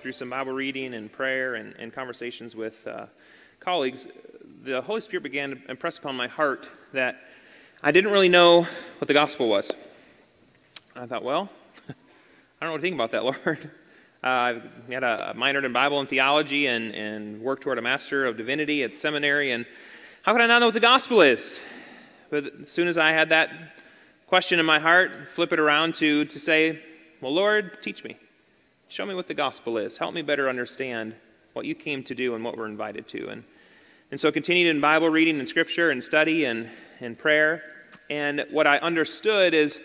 through some Bible reading and prayer and conversations with colleagues, the Holy Spirit began to impress upon my heart that I didn't really know what the gospel was. I thought, well, I don't know what to think about that, Lord. I had a minor in Bible and theology and worked toward a Master of Divinity at seminary, and how could I not know what the gospel is? But as soon as I had that question in my heart, flip it around to say, well, Lord, teach me. Show me what the gospel is. Help me better understand what you came to do and what we're invited to. And so I continued in Bible reading and scripture and study and prayer. And what I understood is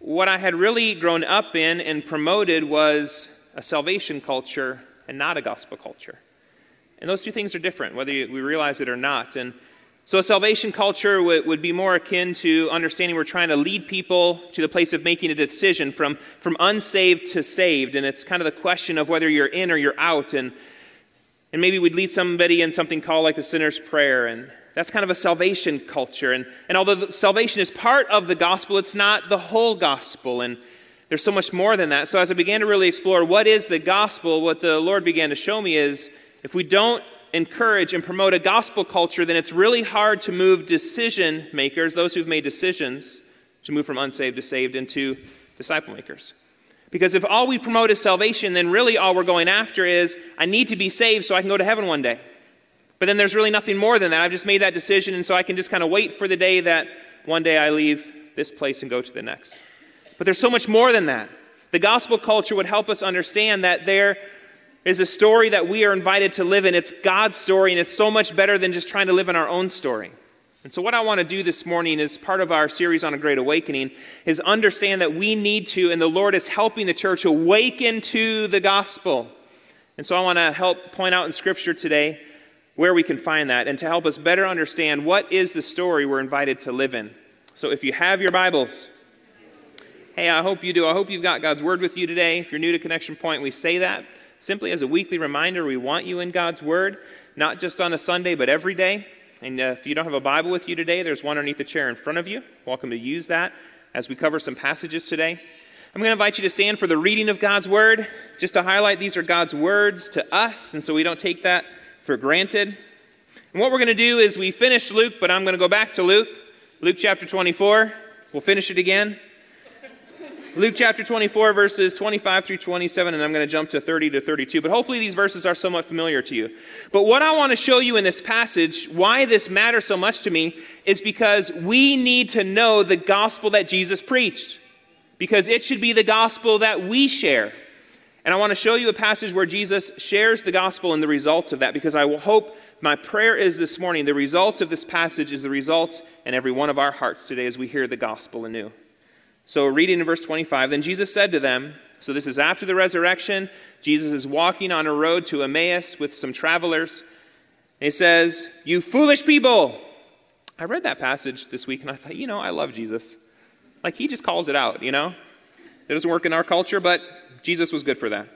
what I had really grown up in and promoted was a salvation culture and not a gospel culture. And those two things are different, whether we realize it or not. And so a salvation culture would be more akin to understanding we're trying to lead people to the place of making a decision from unsaved to saved. And it's kind of the question of whether you're in or you're out. And maybe we'd lead somebody in something called like the sinner's prayer. And that's kind of a salvation culture. And although salvation is part of the gospel, it's not the whole gospel. And there's so much more than that. So as I began to really explore what is the gospel, what the Lord began to show me is if we don't encourage and promote a gospel culture, then it's really hard to move decision makers, those who've made decisions, to move from unsaved to saved into disciple makers. Because if all we promote is salvation, then really all we're going after is I need to be saved so I can go to heaven one day. But then there's really nothing more than that. I've just made that decision, and so I can just kind of wait for the day that one day I leave this place and go to the next. But there's so much more than that. The gospel culture would help us understand that there is a story that we are invited to live in. It's God's story, and it's so much better than just trying to live in our own story. And so what I want to do this morning is part of our series on A Great Awakening is understand that we need to, and the Lord is helping the church awaken to the gospel. And so I want to help point out in Scripture today where we can find that and to help us better understand what is the story we're invited to live in. So if you have your Bibles, hey, I hope you do. I hope you've got God's Word with you today. If you're new to Connection Point, we say that simply as a weekly reminder. We want you in God's Word, not just on a Sunday, but every day. And if you don't have a Bible with you today, there's one underneath the chair in front of you. Welcome to use that as we cover some passages today. I'm going to invite you to stand for the reading of God's Word. Just to highlight, these are God's words to us, and so we don't take that for granted. And what we're going to do is we finish Luke, but I'm going to go back to Luke. Luke chapter 24. We'll finish it again. Luke chapter 24, verses 25 through 27, and I'm going to jump to 30 to 32. But hopefully these verses are somewhat familiar to you. But what I want to show you in this passage, why this matters so much to me, is because we need to know the gospel that Jesus preached. Because it should be the gospel that we share. And I want to show you a passage where Jesus shares the gospel and the results of that. Because I hope my prayer is this morning, the results of this passage is the results in every one of our hearts today as we hear the gospel anew. So reading in verse 25, then Jesus said to them, so this is after the resurrection, Jesus is walking on a road to Emmaus with some travelers. And he says, you foolish people. I read that passage this week and I thought, you know, I love Jesus. Like he just calls it out, you know. It doesn't work in our culture, but Jesus was good for that.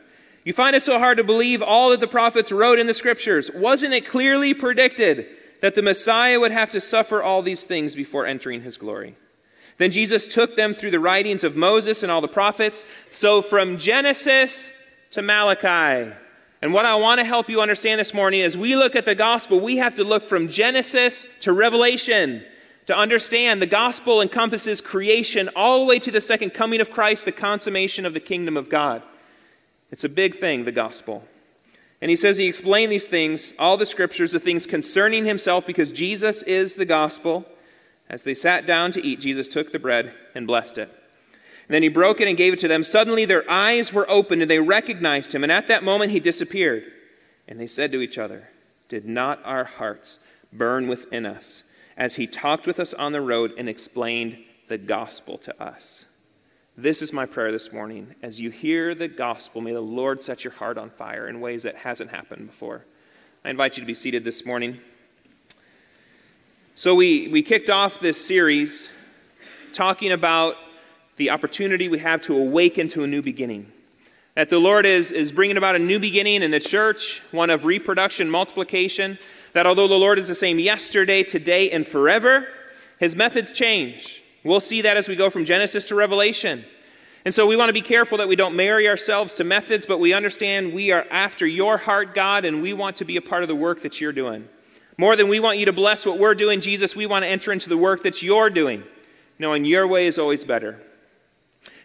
You find it so hard to believe all that the prophets wrote in the scriptures. Wasn't it clearly predicted that the Messiah would have to suffer all these things before entering his glory? Then Jesus took them through the writings of Moses and all the prophets. So from Genesis to Malachi. And what I want to help you understand this morning is we look at the gospel, we have to look from Genesis to Revelation to understand the gospel encompasses creation all the way to the second coming of Christ, the consummation of the kingdom of God. It's a big thing, the gospel. And he says he explained these things, all the scriptures, the things concerning himself, because Jesus is the gospel. As they sat down to eat, Jesus took the bread and blessed it. And then he broke it and gave it to them. Suddenly their eyes were opened and they recognized him. And at that moment he disappeared. And they said to each other, did not our hearts burn within us as he talked with us on the road and explained the gospel to us? This is my prayer this morning. As you hear the gospel, may the Lord set your heart on fire in ways that hasn't happened before. I invite you to be seated this morning. So we kicked off this series talking about the opportunity we have to awaken to a new beginning. That the Lord is bringing about a new beginning in the church, one of reproduction, multiplication. That although the Lord is the same yesterday, today, and forever, his methods change. We'll see that as we go from Genesis to Revelation. And so we want to be careful that we don't marry ourselves to methods, but we understand we are after your heart, God, and we want to be a part of the work that you're doing. More than we want you to bless what we're doing, Jesus, we want to enter into the work that you're doing, knowing your way is always better.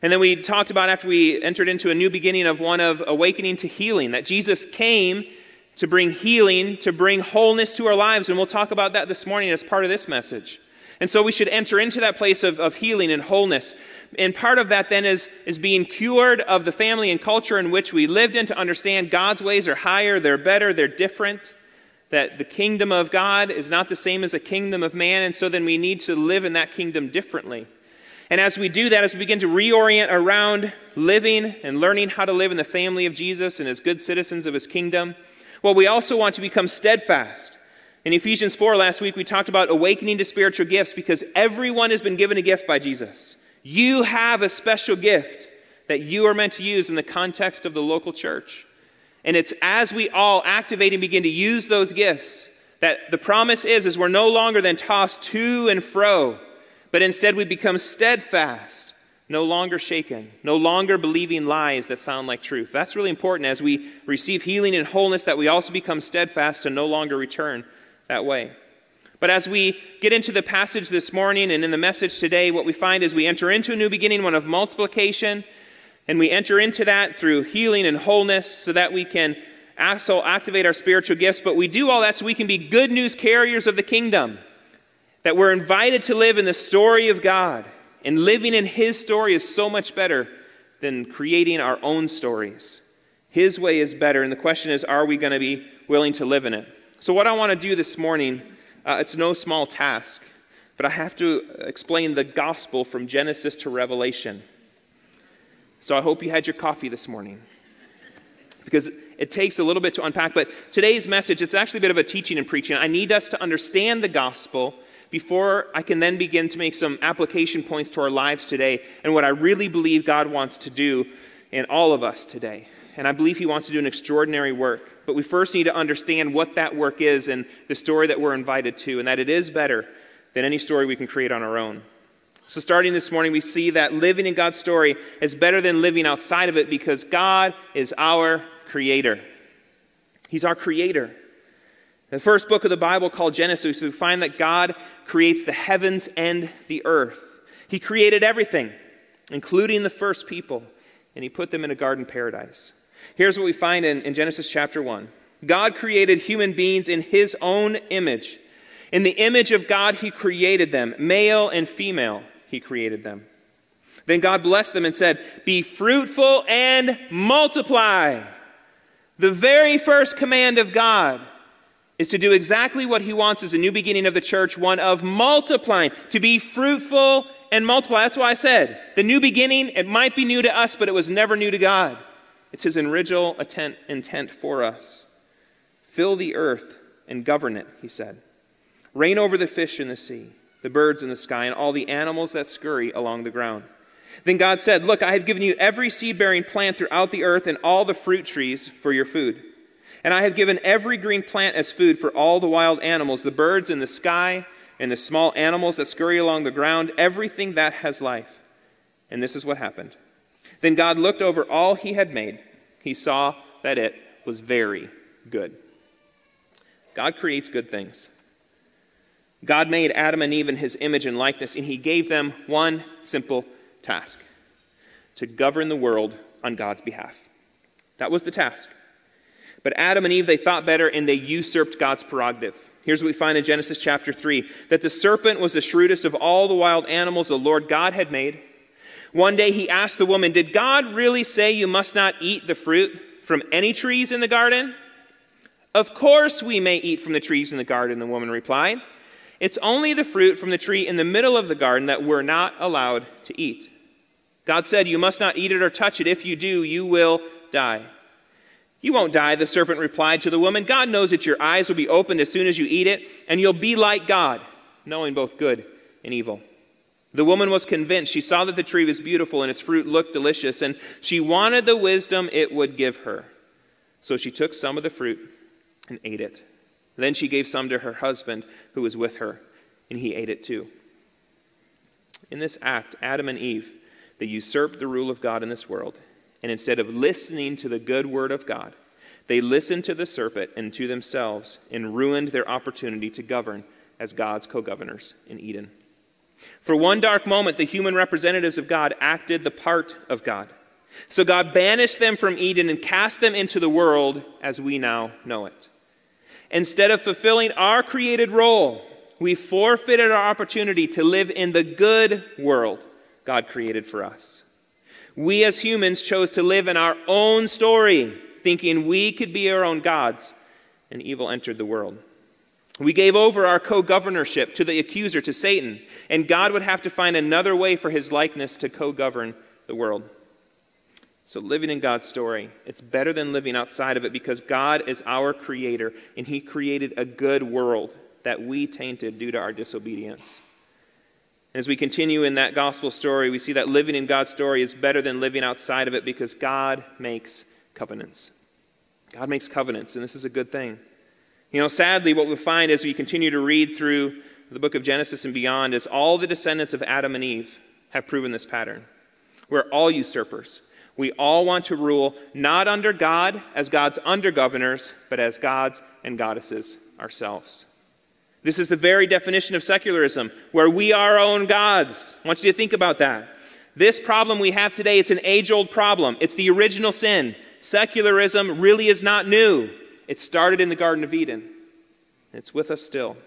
And then we talked about after we entered into a new beginning of one of awakening to healing, that Jesus came to bring healing, to bring wholeness to our lives, and we'll talk about that this morning as part of this message. And so we should enter into that place of healing and wholeness. And part of that then is being cured of the family and culture in which we lived in to understand God's ways are higher, they're better, they're different. That the kingdom of God is not the same as the kingdom of man, and so then we need to live in that kingdom differently. And as we do that, as we begin to reorient around living and learning how to live in the family of Jesus and as good citizens of his kingdom, well, we also want to become steadfast. In Ephesians 4 last week, we talked about awakening to spiritual gifts because everyone has been given a gift by Jesus. You have a special gift that you are meant to use in the context of the local church. And it's as we all activate and begin to use those gifts that the promise is we're no longer then tossed to and fro, but instead we become steadfast, no longer shaken, no longer believing lies that sound like truth. That's really important as we receive healing and wholeness that we also become steadfast and no longer return that way. But as we get into the passage this morning and in the message today, what we find is we enter into a new beginning, one of multiplication, and we enter into that through healing and wholeness so that we can also activate our spiritual gifts. But we do all that so we can be good news carriers of the kingdom. That we're invited to live in the story of God. And living in his story is so much better than creating our own stories. His way is better. And the question is, are we going to be willing to live in it? So what I want to do this morning, it's no small task, but I have to explain the gospel from Genesis to Revelation. So I hope you had your coffee this morning because it takes a little bit to unpack. But today's message, it's actually a bit of a teaching and preaching. I need us to understand the gospel before I can then begin to make some application points to our lives today and what I really believe God wants to do in all of us today. And I believe he wants to do an extraordinary work. But we first need to understand what that work is and the story that we're invited to and that it is better than any story we can create on our own. So starting this morning, we see that living in God's story is better than living outside of it because God is our creator. He's our creator. The first book of the Bible called Genesis, we find that God creates the heavens and the earth. He created everything, including the first people, and he put them in a garden paradise. Here's what we find in Genesis chapter 1. God created human beings in his own image. In the image of God, he created them, male and female. He created them. Then God blessed them and said, "Be fruitful and multiply." The very first command of God is to do exactly what he wants as a new beginning of the church, one of multiplying, to be fruitful and multiply. That's why I said the new beginning, it might be new to us, but it was never new to God. It's his original intent for us. Fill the earth and govern it, he said. Reign over the fish in the sea, the birds in the sky, and all the animals that scurry along the ground. Then God said, "Look, I have given you every seed-bearing plant throughout the earth and all the fruit trees for your food. And I have given every green plant as food for all the wild animals, the birds in the sky, and the small animals that scurry along the ground, everything that has life." And this is what happened. Then God looked over all he had made. He saw that it was very good. God creates good things. God made Adam and Eve in his image and likeness, and he gave them one simple task: to govern the world on God's behalf. That was the task. But Adam and Eve, they thought better, and they usurped God's prerogative. Here's what we find in Genesis chapter 3, that the serpent was the shrewdest of all the wild animals the Lord God had made. One day he asked the woman, "Did God really say you must not eat the fruit from any trees in the garden?" "Of course we may eat from the trees in the garden," the woman replied. "It's only the fruit from the tree in the middle of the garden that we're not allowed to eat." God said, "You must not eat it or touch it. If you do, you will die." You won't die, the serpent replied to the woman. God knows that your eyes will be opened as soon as you eat it, and you'll be like God, knowing both good and evil. The woman was convinced. She saw that the tree was beautiful and its fruit looked delicious, and she wanted the wisdom it would give her. So she took some of the fruit and ate it. Then she gave some to her husband who was with her, and he ate it too. In this act, Adam and Eve, they usurped the rule of God in this world. And instead of listening to the good word of God, they listened to the serpent and to themselves and ruined their opportunity to govern as God's co-governors in Eden. For one dark moment, the human representatives of God acted the part of God. So God banished them from Eden and cast them into the world as we now know it. Instead of fulfilling our created role, we forfeited our opportunity to live in the good world God created for us. We as humans chose to live in our own story, thinking we could be our own gods, and evil entered the world. We gave over our co-governorship to the accuser, to Satan, and God would have to find another way for his likeness to co-govern the world. So living in God's story, it's better than living outside of it because God is our creator, and he created a good world that we tainted due to our disobedience. As we continue in that gospel story, we see that living in God's story is better than living outside of it because God makes covenants. God makes covenants, and this is a good thing. You know, sadly, what we'll find as we continue to read through the book of Genesis and beyond is all the descendants of Adam and Eve have proven this pattern. We're all usurpers. We all want to rule not under God as God's under-governors, but as gods and goddesses ourselves. This is the very definition of secularism, where we are our own gods. I want you to think about that. This problem we have today, it's an age-old problem. It's the original sin. Secularism really is not new. It started in the Garden of Eden. It's with us still.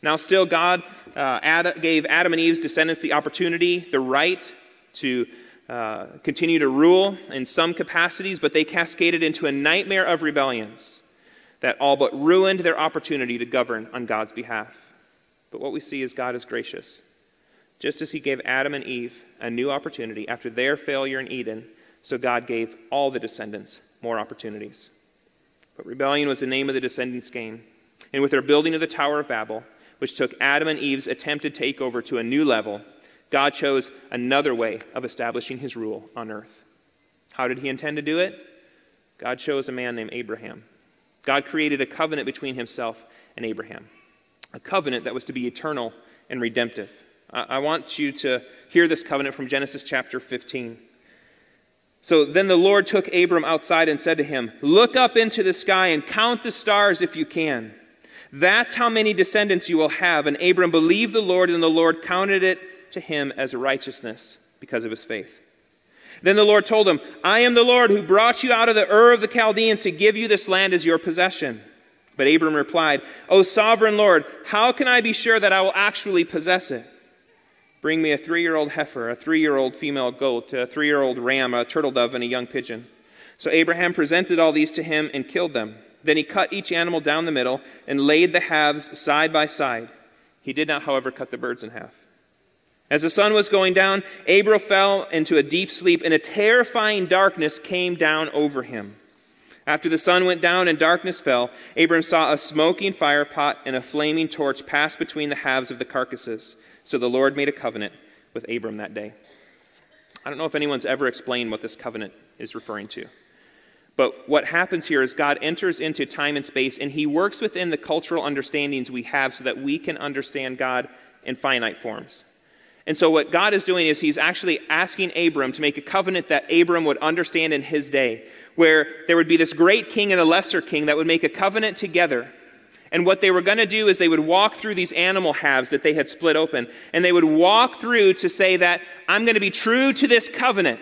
Now still, God gave Adam and Eve's descendants the opportunity, the right to continue to rule in some capacities, but they cascaded into a nightmare of rebellions that all but ruined their opportunity to govern on God's behalf. But what we see is God is gracious. Just as he gave Adam and Eve a new opportunity after their failure in Eden, so God gave all the descendants more opportunities. But rebellion was the name of the descendants' game. And with their building of the Tower of Babel, which took Adam and Eve's attempted takeover to a new level, God chose another way of establishing his rule on earth. How did he intend to do it? God chose a man named Abraham. God created a covenant between himself and Abraham, a covenant that was to be eternal and redemptive. I want you to hear this covenant from Genesis chapter 15. So then the Lord took Abram outside and said to him, "Look up into the sky and count the stars if you can. That's how many descendants you will have." And Abram believed the Lord, and the Lord counted it to him as righteousness because of his faith. Then the Lord told him, "I am the Lord who brought you out of the Ur of the Chaldeans to give you this land as your possession." But Abram replied, "O sovereign Lord, how can I be sure that I will actually possess it? Bring me a 3-year-old heifer, a 3-year-old female goat, a 3-year-old ram, a turtle dove, and a young pigeon." So Abraham presented all these to him and killed them. Then he cut each animal down the middle and laid the halves side by side. He did not, however, cut the birds in half. As the sun was going down, Abram fell into a deep sleep, and a terrifying darkness came down over him. After the sun went down and darkness fell, Abram saw a smoking fire pot and a flaming torch pass between the halves of the carcasses. So the Lord made a covenant with Abram that day. I don't know if anyone's ever explained what this covenant is referring to. But what happens here is God enters into time and space, and he works within the cultural understandings we have so that we can understand God in finite forms. And so what God is doing is he's actually asking Abram to make a covenant that Abram would understand in his day, where there would be this great king and a lesser king that would make a covenant together. And what they were going to do is they would walk through these animal halves that they had split open, and they would walk through to say that, "I'm going to be true to this covenant,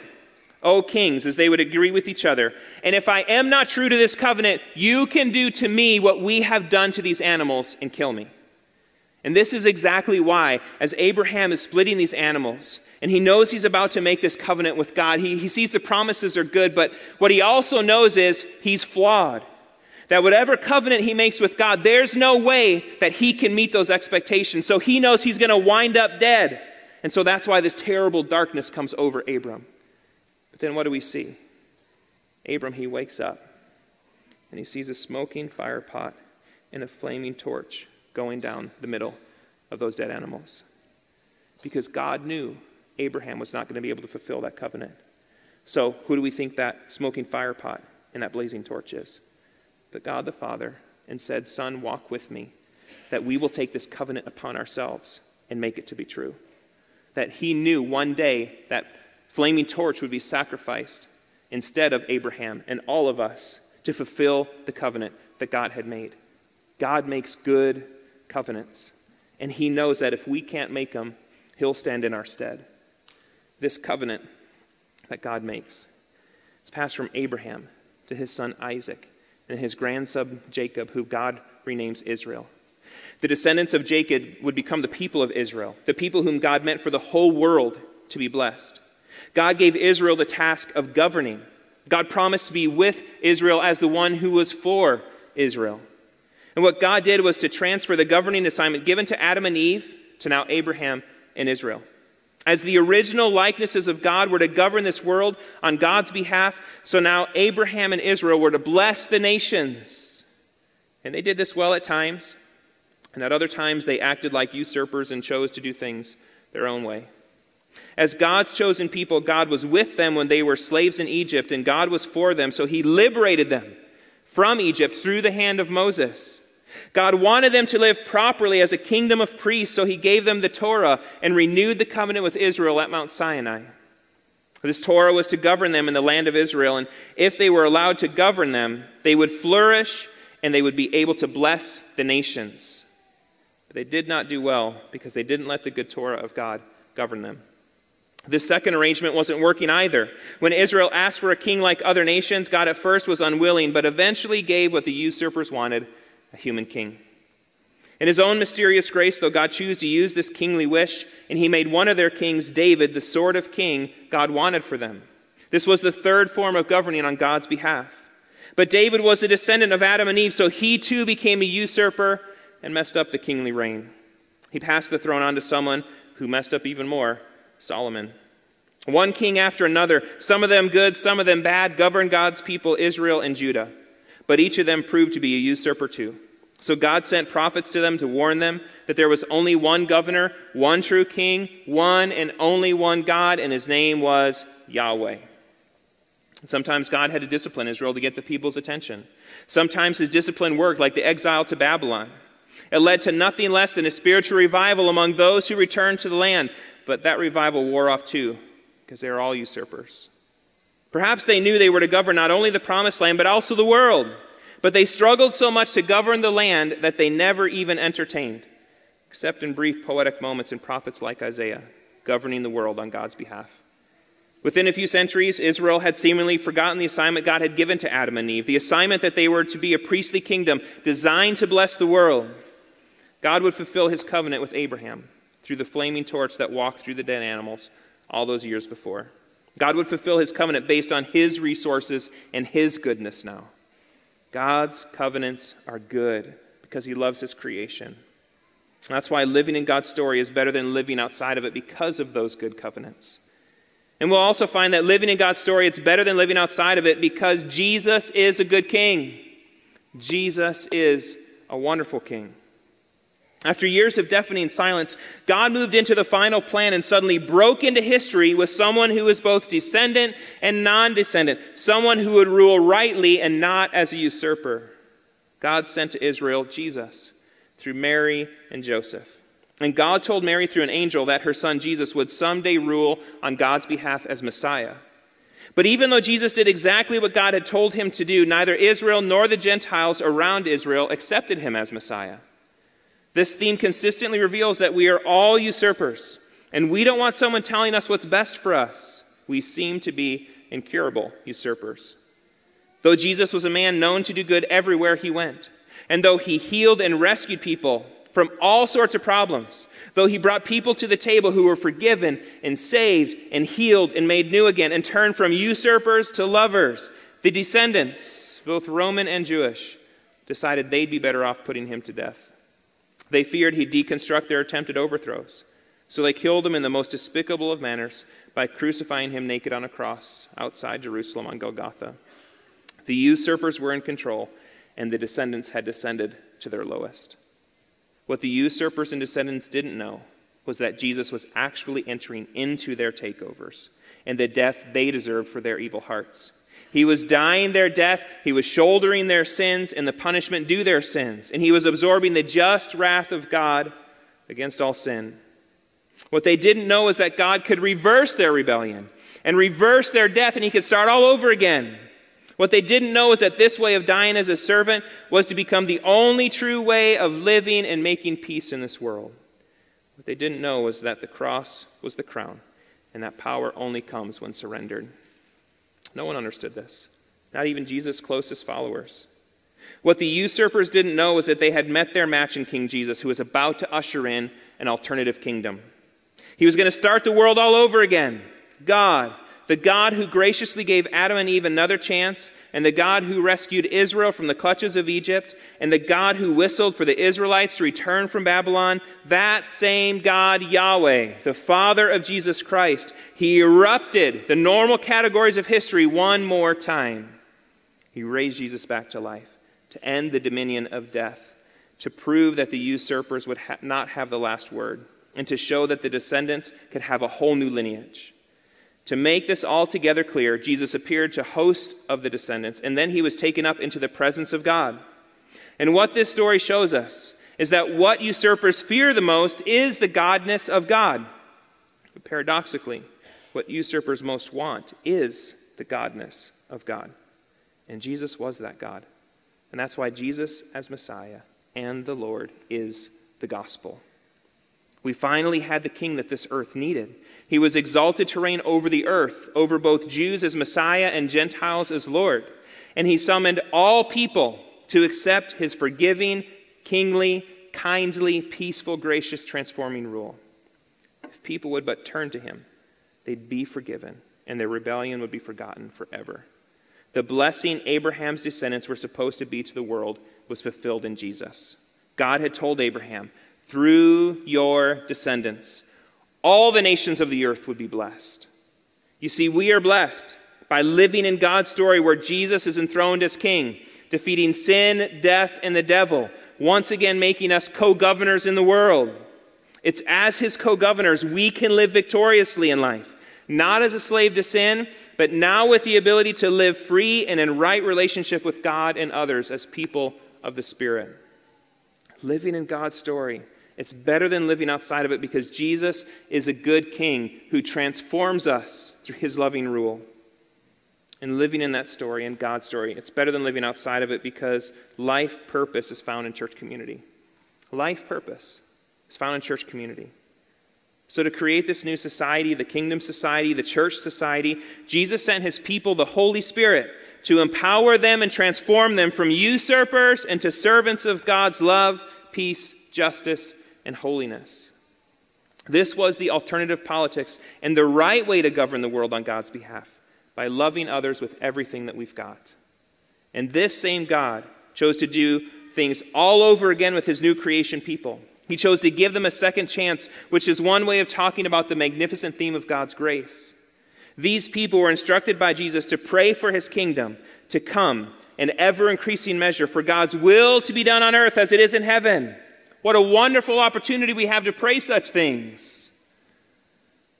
O kings," as they would agree with each other. "And if I am not true to this covenant, you can do to me what we have done to these animals and kill me." And this is exactly why, as Abraham is splitting these animals, and he knows he's about to make this covenant with God, he sees the promises are good, but what he also knows is he's flawed. That whatever covenant he makes with God, there's no way that he can meet those expectations. So he knows he's going to wind up dead. And so that's why this terrible darkness comes over Abram. But then what do we see? Abram, he wakes up, and he sees a smoking fire pot and a flaming torch going down the middle of those dead animals. Because God knew Abraham was not going to be able to fulfill that covenant. So who do we think that smoking fire pot and that blazing torch is? But God the Father, and said, "Son, walk with me, that we will take this covenant upon ourselves and make it to be true." That he knew one day that flaming torch would be sacrificed instead of Abraham and all of us to fulfill the covenant that God had made. God makes good covenants, and he knows that if we can't make them, he'll stand in our stead. This covenant that God makes, it's passed from Abraham to his son Isaac and his grandson Jacob, who God renames Israel. The descendants of Jacob would become the people of Israel, the people whom God meant for the whole world to be blessed. God gave Israel the task of governing. God promised to be with Israel as the one who was for Israel. And what God did was to transfer the governing assignment given to Adam and Eve to now Abraham and Israel. As the original likenesses of God were to govern this world on God's behalf, so now Abraham and Israel were to bless the nations. And they did this well at times, and at other times they acted like usurpers and chose to do things their own way. As God's chosen people, God was with them when they were slaves in Egypt, and God was for them, so he liberated them from Egypt through the hand of Moses. God wanted them to live properly as a kingdom of priests, so he gave them the Torah and renewed the covenant with Israel at Mount Sinai. This Torah was to govern them in the land of Israel, and if they were allowed to govern them, they would flourish and they would be able to bless the nations. But they did not do well because they didn't let the good Torah of God govern them. This second arrangement wasn't working either. When Israel asked for a king like other nations, God at first was unwilling, but eventually gave what the usurpers wanted, a human king. In his own mysterious grace, though, God chose to use this kingly wish, and he made one of their kings, David, the sort of king God wanted for them. This was the third form of governing on God's behalf. But David was a descendant of Adam and Eve, so he too became a usurper and messed up the kingly reign. He passed the throne on to someone who messed up even more, Solomon. One king after another, some of them good, some of them bad, governed God's people, Israel and Judah. But each of them proved to be a usurper too. So God sent prophets to them to warn them that there was only one governor, one true king, one and only one God, and his name was Yahweh. Sometimes God had to discipline Israel to get the people's attention. Sometimes his discipline worked, like the exile to Babylon. It led to nothing less than a spiritual revival among those who returned to the land. But that revival wore off too, because they were all usurpers. Perhaps they knew they were to govern not only the promised land, but also the world. But they struggled so much to govern the land that they never even entertained, except in brief poetic moments in prophets like Isaiah, governing the world on God's behalf. Within a few centuries, Israel had seemingly forgotten the assignment God had given to Adam and Eve, the assignment that they were to be a priestly kingdom designed to bless the world. God would fulfill his covenant with Abraham through the flaming torch that walked through the dead animals all those years before. God would fulfill his covenant based on his resources and his goodness now. God's covenants are good because he loves his creation. That's why living in God's story is better than living outside of it, because of those good covenants. And we'll also find that living in God's story, it's better than living outside of it because Jesus is a good king. Jesus is a wonderful king. After years of deafening silence, God moved into the final plan and suddenly broke into history with someone who is both descendant and non-descendant, someone who would rule rightly and not as a usurper. God sent to Israel Jesus through Mary and Joseph. And God told Mary through an angel that her son Jesus would someday rule on God's behalf as Messiah. But even though Jesus did exactly what God had told him to do, neither Israel nor the Gentiles around Israel accepted him as Messiah. This theme consistently reveals that we are all usurpers, and we don't want someone telling us what's best for us. We seem to be incurable usurpers. Though Jesus was a man known to do good everywhere he went, and though he healed and rescued people from all sorts of problems, though he brought people to the table who were forgiven and saved and healed and made new again and turned from usurpers to lovers, the descendants, both Roman and Jewish, decided they'd be better off putting him to death. They feared he'd deconstruct their attempted overthrows, so they killed him in the most despicable of manners by crucifying him naked on a cross outside Jerusalem on Golgotha. The usurpers were in control, and the descendants had descended to their lowest. What the usurpers and descendants didn't know was that Jesus was actually entering into their takeovers and the death they deserved for their evil hearts. He was dying their death, he was shouldering their sins and the punishment due their sins, and he was absorbing the just wrath of God against all sin. What they didn't know is that God could reverse their rebellion and reverse their death, and he could start all over again. What they didn't know is that this way of dying as a servant was to become the only true way of living and making peace in this world. What they didn't know was that the cross was the crown, and that power only comes when surrendered. No one understood this, not even Jesus' closest followers. What the usurpers didn't know was that they had met their match in King Jesus, who was about to usher in an alternative kingdom. He was going to start the world all over again. God, the God who graciously gave Adam and Eve another chance, and the God who rescued Israel from the clutches of Egypt, and the God who whistled for the Israelites to return from Babylon, that same God, Yahweh, the Father of Jesus Christ, he erupted the normal categories of history one more time. He raised Jesus back to life to end the dominion of death, to prove that the usurpers would not have the last word, and to show that the descendants could have a whole new lineage. To make this altogether clear, Jesus appeared to hosts of the descendants, and then he was taken up into the presence of God. And what this story shows us is that what usurpers fear the most is the godness of God. But paradoxically, what usurpers most want is the godness of God. And Jesus was that God. And that's why Jesus as Messiah and the Lord is the gospel. We finally had the king that this earth needed. He was exalted to reign over the earth, over both Jews as Messiah and Gentiles as Lord. And he summoned all people to accept his forgiving, kingly, kindly, peaceful, gracious, transforming rule. If people would but turn to him, they'd be forgiven, and their rebellion would be forgotten forever. The blessing Abraham's descendants were supposed to be to the world was fulfilled in Jesus. God had told Abraham, "Through your descendants, all the nations of the earth would be blessed." You see, we are blessed by living in God's story where Jesus is enthroned as king, defeating sin, death, and the devil, once again making us co-governors in the world. It's as his co-governors we can live victoriously in life, not as a slave to sin, but now with the ability to live free and in right relationship with God and others as people of the Spirit. Living in God's story, it's better than living outside of it, because Jesus is a good king who transforms us through his loving rule. And living in that story, in God's story, it's better than living outside of it, because life purpose is found in church community. Life purpose is found in church community. So to create this new society, the kingdom society, the church society, Jesus sent his people the Holy Spirit to empower them and transform them from usurpers into servants of God's love, peace, justice, and holiness. This was the alternative politics and the right way to govern the world on God's behalf, by loving others with everything that we've got. And this same God chose to do things all over again with his new creation people. He chose to give them a second chance, which is one way of talking about the magnificent theme of God's grace. These people were instructed by Jesus to pray for his kingdom to come in ever-increasing measure, for God's will to be done on earth as it is in heaven. What a wonderful opportunity we have to pray such things.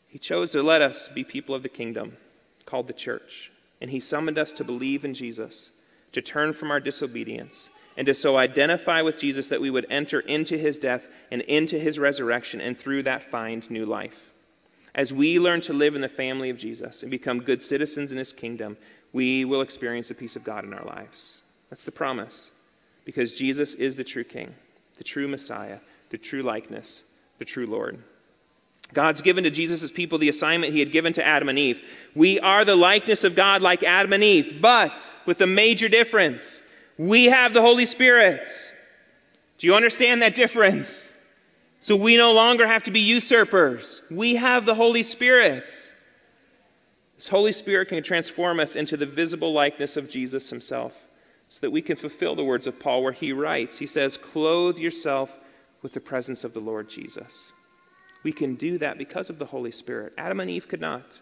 He chose to let us be people of the kingdom, called the church, and he summoned us to believe in Jesus, to turn from our disobedience, and to so identify with Jesus that we would enter into his death and into his resurrection, and through that find new life. As we learn to live in the family of Jesus and become good citizens in his kingdom, we will experience the peace of God in our lives. That's the promise, because Jesus is the true king, the true Messiah, the true likeness, the true Lord. God's given to Jesus' people the assignment he had given to Adam and Eve. We are the likeness of God like Adam and Eve, but with a major difference. We have the Holy Spirit. Do you understand that difference? So we no longer have to be usurpers. We have the Holy Spirit. This Holy Spirit can transform us into the visible likeness of Jesus himself, so that we can fulfill the words of Paul where he writes, he says, "Clothe yourself with the presence of the Lord Jesus." We can do that because of the Holy Spirit. Adam and Eve could not.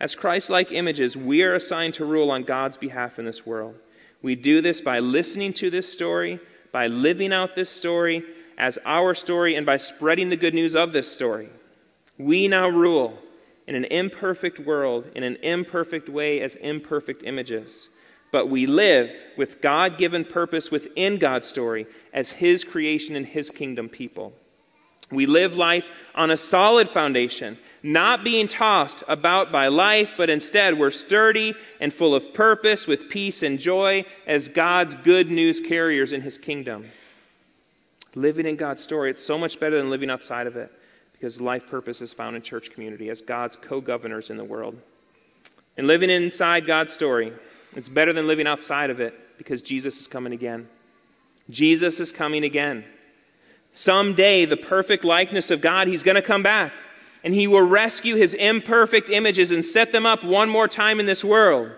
As Christ-like images, we are assigned to rule on God's behalf in this world. We do this by listening to this story, by living out this story as our story, and by spreading the good news of this story. We now rule in an imperfect world, in an imperfect way, as imperfect images. But we live with God-given purpose within God's story as His creation and His kingdom people. We live life on a solid foundation, not being tossed about by life, but instead we're sturdy and full of purpose with peace and joy as God's good news carriers in His kingdom. Living in God's story, it's so much better than living outside of it, because life purpose is found in church community as God's co-governors in the world. And living inside God's story, it's better than living outside of it, because Jesus is coming again. Jesus is coming again. Someday, the perfect likeness of God, He's going to come back. And He will rescue His imperfect images and set them up one more time in this world.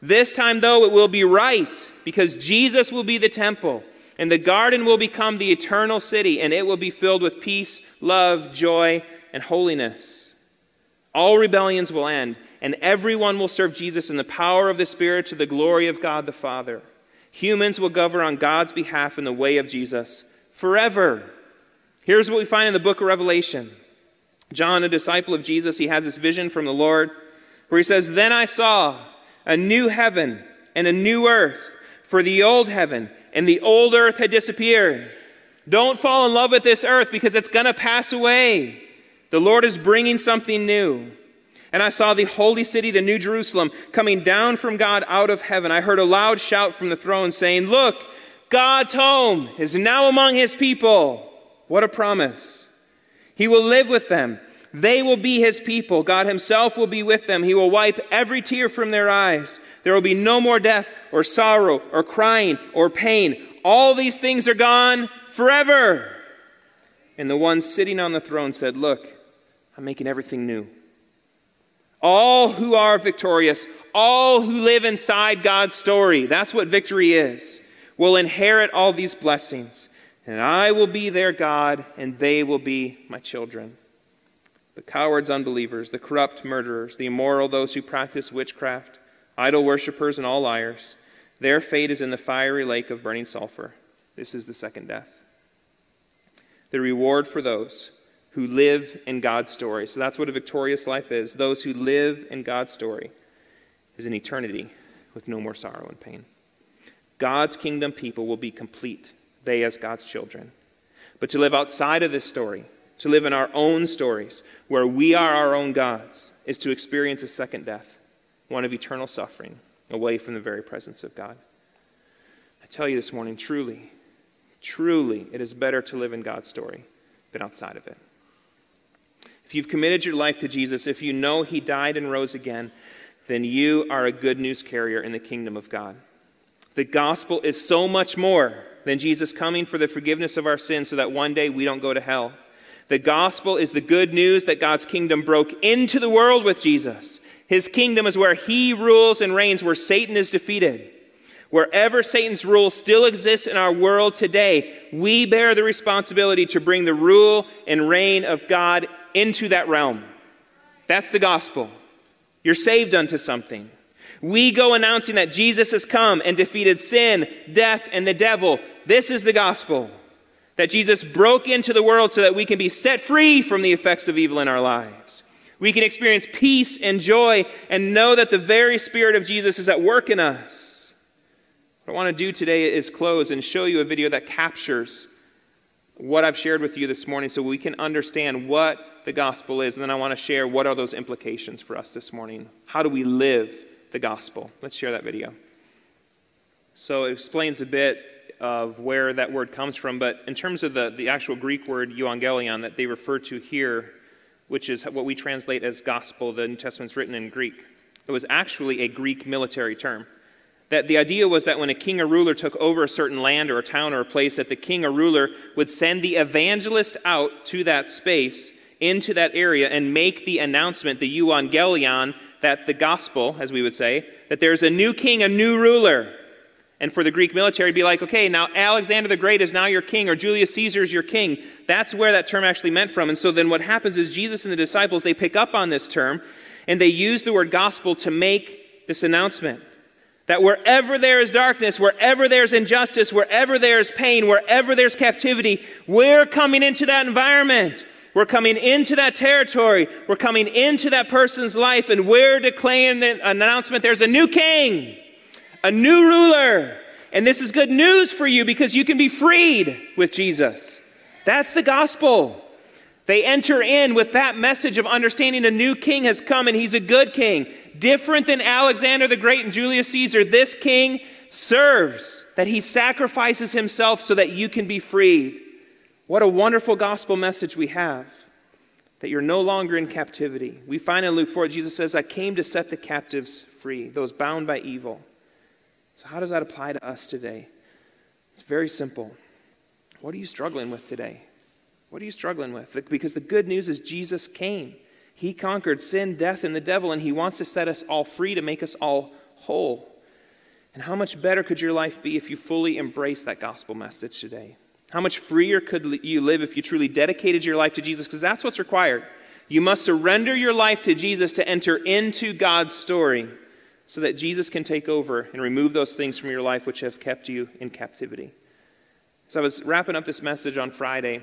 This time, though, it will be right, because Jesus will be the temple, and the garden will become the eternal city, and it will be filled with peace, love, joy, and holiness. All rebellions will end, and everyone will serve Jesus in the power of the Spirit to the glory of God the Father. Humans will govern on God's behalf in the way of Jesus forever. Here's what we find in the book of Revelation. John, a disciple of Jesus, he has this vision from the Lord where he says, "Then I saw a new heaven and a new earth, for the old heaven and the old earth had disappeared." Don't fall in love with this earth, because it's going to pass away. The Lord is bringing something new. "And I saw the holy city, the new Jerusalem, coming down from God out of heaven. I heard a loud shout from the throne saying, 'Look, God's home is now among His people.'" What a promise. "He will live with them. They will be His people. God Himself will be with them. He will wipe every tear from their eyes. There will be no more death or sorrow or crying or pain. All these things are gone forever." And the one sitting on the throne said, "Look, I'm making everything new." All who are victorious, all who live inside God's story, that's what victory is, will inherit all these blessings. "And I will be their God, and they will be my children. The cowards, unbelievers, the corrupt, murderers, the immoral, those who practice witchcraft, idol worshippers, and all liars, their fate is in the fiery lake of burning sulfur. This is the second death." The reward for those who live in God's story. So that's what a victorious life is. Those who live in God's story is an eternity with no more sorrow and pain. God's kingdom people will be complete, they as God's children. But to live outside of this story, to live in our own stories, where we are our own gods, is to experience a second death, one of eternal suffering, away from the very presence of God. I tell you this morning, truly, truly, it is better to live in God's story than outside of it. If you've committed your life to Jesus, if you know He died and rose again, then you are a good news carrier in the kingdom of God. The gospel is so much more than Jesus coming for the forgiveness of our sins so that one day we don't go to hell. The gospel is the good news that God's kingdom broke into the world with Jesus. His kingdom is where He rules and reigns, where Satan is defeated. Wherever Satan's rule still exists in our world today, we bear the responsibility to bring the rule and reign of God into that realm. That's the gospel. You're saved unto something. We go announcing that Jesus has come and defeated sin, death, and the devil. This is the gospel, that Jesus broke into the world so that we can be set free from the effects of evil in our lives. We can experience peace and joy and know that the very Spirit of Jesus is at work in us. What I want to do today is close and show you a video that captures what I've shared with you this morning so we can understand what the gospel is. And then I want to share what are those implications for us this morning. How do we live the gospel? Let's share that video. So it explains a bit of where that word comes from, but in terms of the actual Greek word euangelion that they refer to here, which is what we translate as gospel, the New Testament's written in Greek, it was actually a Greek military term. That the idea was that when a king or ruler took over a certain land or a town or a place, that the king or ruler would send the evangelist out to that space, into that area, and make the announcement, the euangelion, that the gospel, as we would say, that there's a new king, a new ruler. And for the Greek military, it'd be like, okay, now Alexander the Great is now your king, or Julius Caesar is your king. That's where that term actually meant from. And so then what happens is Jesus and the disciples, they pick up on this term, And they use the word gospel to make this announcement. That wherever there is darkness, wherever there's injustice, wherever there's pain, wherever there's captivity, we're coming into that environment. We're coming into that territory. We're coming into that person's life, and we're declaring an announcement. There's a new king, a new ruler, and this is good news for you because you can be freed with Jesus. That's the gospel. They enter in with that message of understanding a new king has come, and he's a good king. Different than Alexander the Great and Julius Caesar, this king serves, that he sacrifices himself so that you can be freed. What a wonderful gospel message we have, that you're no longer in captivity. We find in Luke 4, Jesus says, I came to set the captives free, those bound by evil. So how does that apply to us today? It's very simple. What are you struggling with today? What are you struggling with? Because the good news is Jesus came. He conquered sin, death, and the devil, and he wants to set us all free to make us all whole. And how much better could your life be if you fully embrace that gospel message today? How much freer could you live if you truly dedicated your life to Jesus? Because that's what's required. You must surrender your life to Jesus to enter into God's story so that Jesus can take over and remove those things from your life which have kept you in captivity. So I was wrapping up this message on Friday.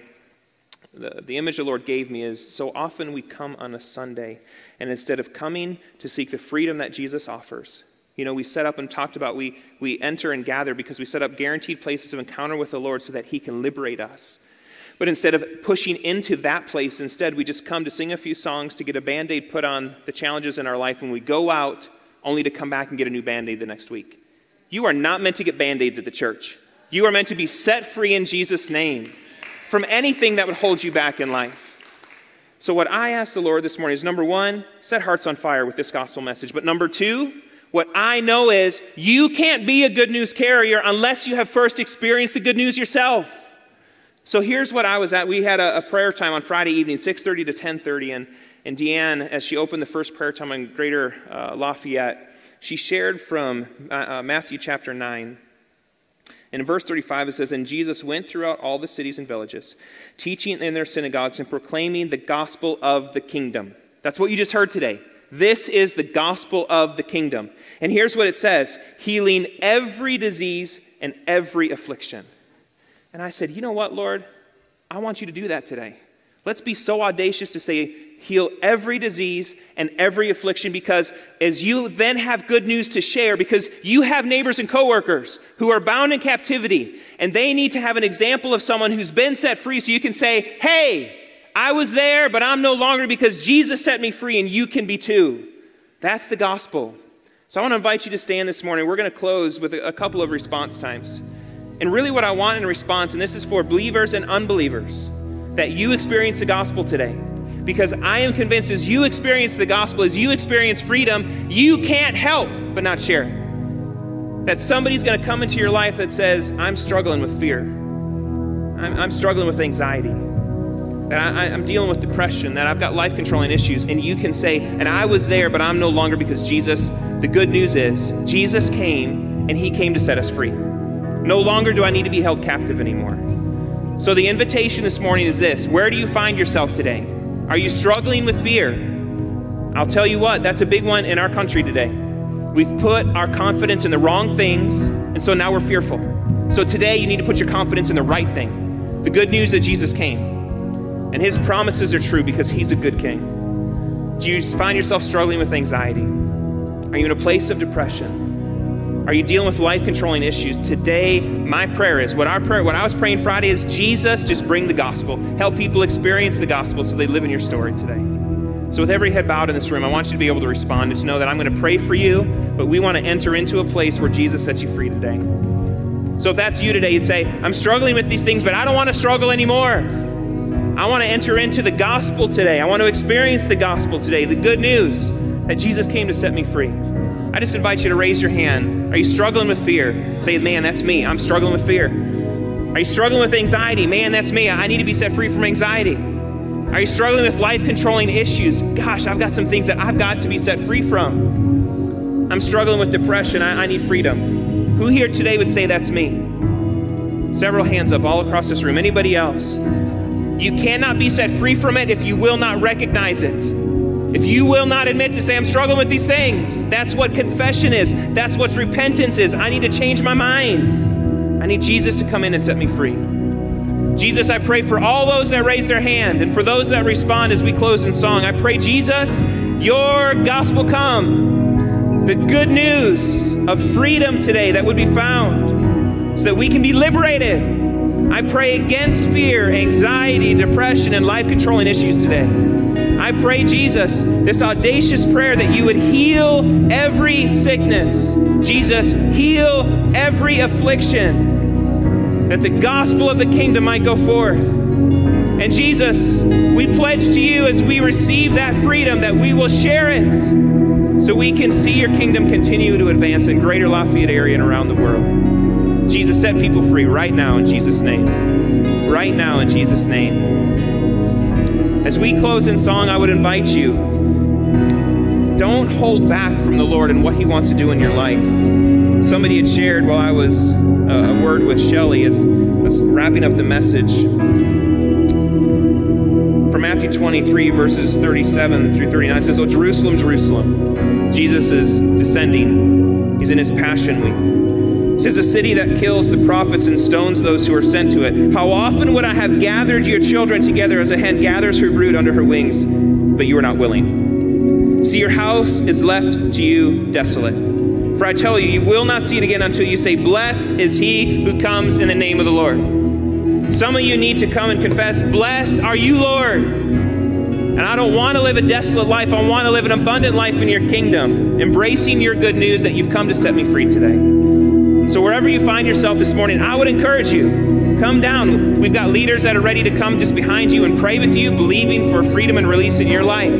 The image the Lord gave me is so often we come on a Sunday, and instead of coming to seek the freedom that Jesus offers, you know, we set up and talked about, we enter and gather because we set up guaranteed places of encounter with the Lord so that he can liberate us. But instead of pushing into that place, instead we just come to sing a few songs, to get a Band-Aid put on the challenges in our life, and we go out only to come back and get a new Band-Aid the next week. You are not meant to get Band-Aids at the church. You are meant to be set free in Jesus' name from anything that would hold you back in life. So what I asked the Lord this morning is, number one, set hearts on fire with this gospel message. But number two, what I know is you can't be a good news carrier unless you have first experienced the good news yourself. So here's what I was at. We had a prayer time on Friday evening, 6:30 to 10:30. And Deanne, as she opened the first prayer time in Greater Lafayette, she shared from Matthew chapter 9. And in verse 35, it says, And Jesus went throughout all the cities and villages, teaching in their synagogues and proclaiming the gospel of the kingdom. That's what you just heard today. This is the gospel of the kingdom. And here's what it says, healing every disease and every affliction. And I said, you know what, Lord? I want you to do that today. Let's be so audacious to say, heal every disease and every affliction, because as you then have good news to share, because you have neighbors and coworkers who are bound in captivity, and they need to have an example of someone who's been set free, so you can say, hey, I was there, but I'm no longer, because Jesus set me free, and you can be too. That's the gospel. So I want to invite you to stand this morning. We're going to close with a couple of response times. And really what I want in response, and this is for believers and unbelievers, that you experience the gospel today. Because I am convinced as you experience the gospel, as you experience freedom, you can't help but not share it. That somebody's going to come into your life that says, I'm struggling with fear. I'm struggling with anxiety. That I'm dealing with depression, that I've got life-controlling issues. And you can say, and I was there, but I'm no longer, because Jesus, the good news is, Jesus came, and he came to set us free. No longer do I need to be held captive anymore. So the invitation this morning is this. Where do you find yourself today? Are you struggling with fear? I'll tell you what, that's a big one in our country today. We've put our confidence in the wrong things, and so now we're fearful. So today you need to put your confidence in the right thing. The good news that Jesus came. And his promises are true because he's a good king. Do you find yourself struggling with anxiety? Are you in a place of depression? Are you dealing with life-controlling issues? Today, my prayer is, what I was praying Friday is, Jesus, just bring the gospel. Help people experience the gospel so they live in your story today. So with every head bowed in this room, I want you to be able to respond and to know that I'm going to pray for you, but we want to enter into a place where Jesus sets you free today. So if that's you today, you'd say, I'm struggling with these things, but I don't want to struggle anymore. I want to enter into the gospel today. I want to experience the gospel today, the good news that Jesus came to set me free. I just invite you to raise your hand. Are you struggling with fear? Say, man, that's me. I'm struggling with fear. Are you struggling with anxiety? Man, that's me. I need to be set free from anxiety. Are you struggling with life-controlling issues? Gosh, I've got some things that I've got to be set free from. I'm struggling with depression. I need freedom. Who here today would say, that's me? Several hands up all across this room. Anybody else? You cannot be set free from it if you will not recognize it. If you will not admit to say, I'm struggling with these things, that's what confession is. That's what repentance is. I need to change my mind. I need Jesus to come in and set me free. Jesus, I pray for all those that raise their hand and for those that respond as we close in song. I pray, Jesus, your gospel come. The good news of freedom today that would be found so that we can be liberated. I pray against fear, anxiety, depression, and life-controlling issues today. I pray, Jesus, this audacious prayer that you would heal every sickness. Jesus, heal every affliction, that the gospel of the kingdom might go forth. And Jesus, we pledge to you as we receive that freedom that we will share it so we can see your kingdom continue to advance in Greater Lafayette area and around the world. Jesus, set people free right now in Jesus' name. Right now in Jesus' name. As we close in song, I would invite you, don't hold back from the Lord and what he wants to do in your life. Somebody had shared while I was a word with Shelly as wrapping up the message from Matthew 23, verses 37 through 39. It says, "Oh, Jerusalem, Jerusalem." Jesus is descending. He's in his Passion Week. It says, "A city that kills the prophets and stones those who are sent to it. How often would I have gathered your children together as a hen gathers her brood under her wings, but you are not willing. See, your house is left to you desolate. For I tell you, you will not see it again until you say, 'Blessed is he who comes in the name of the Lord.'" Some of you need to come and confess, "Blessed are you, Lord. And I don't want to live a desolate life. I want to live an abundant life in your kingdom, embracing your good news that you've come to set me free today." So wherever you find yourself this morning, I would encourage you, come down. We've got leaders that are ready to come just behind you and pray with you, believing for freedom and release in your life.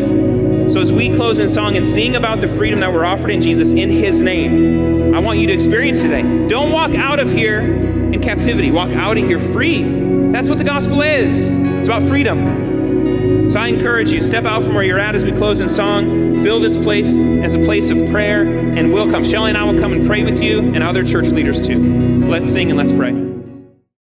So as we close in song and sing about the freedom that we're offered in Jesus, in his name, I want you to experience today. Don't walk out of here in captivity. Walk out of here free. That's what the gospel is. It's about freedom. So I encourage you, step out from where you're at as we close in song. Fill this place as a place of prayer, and we'll come. Shelly and I will come and pray with you and other church leaders too. Let's sing and let's pray.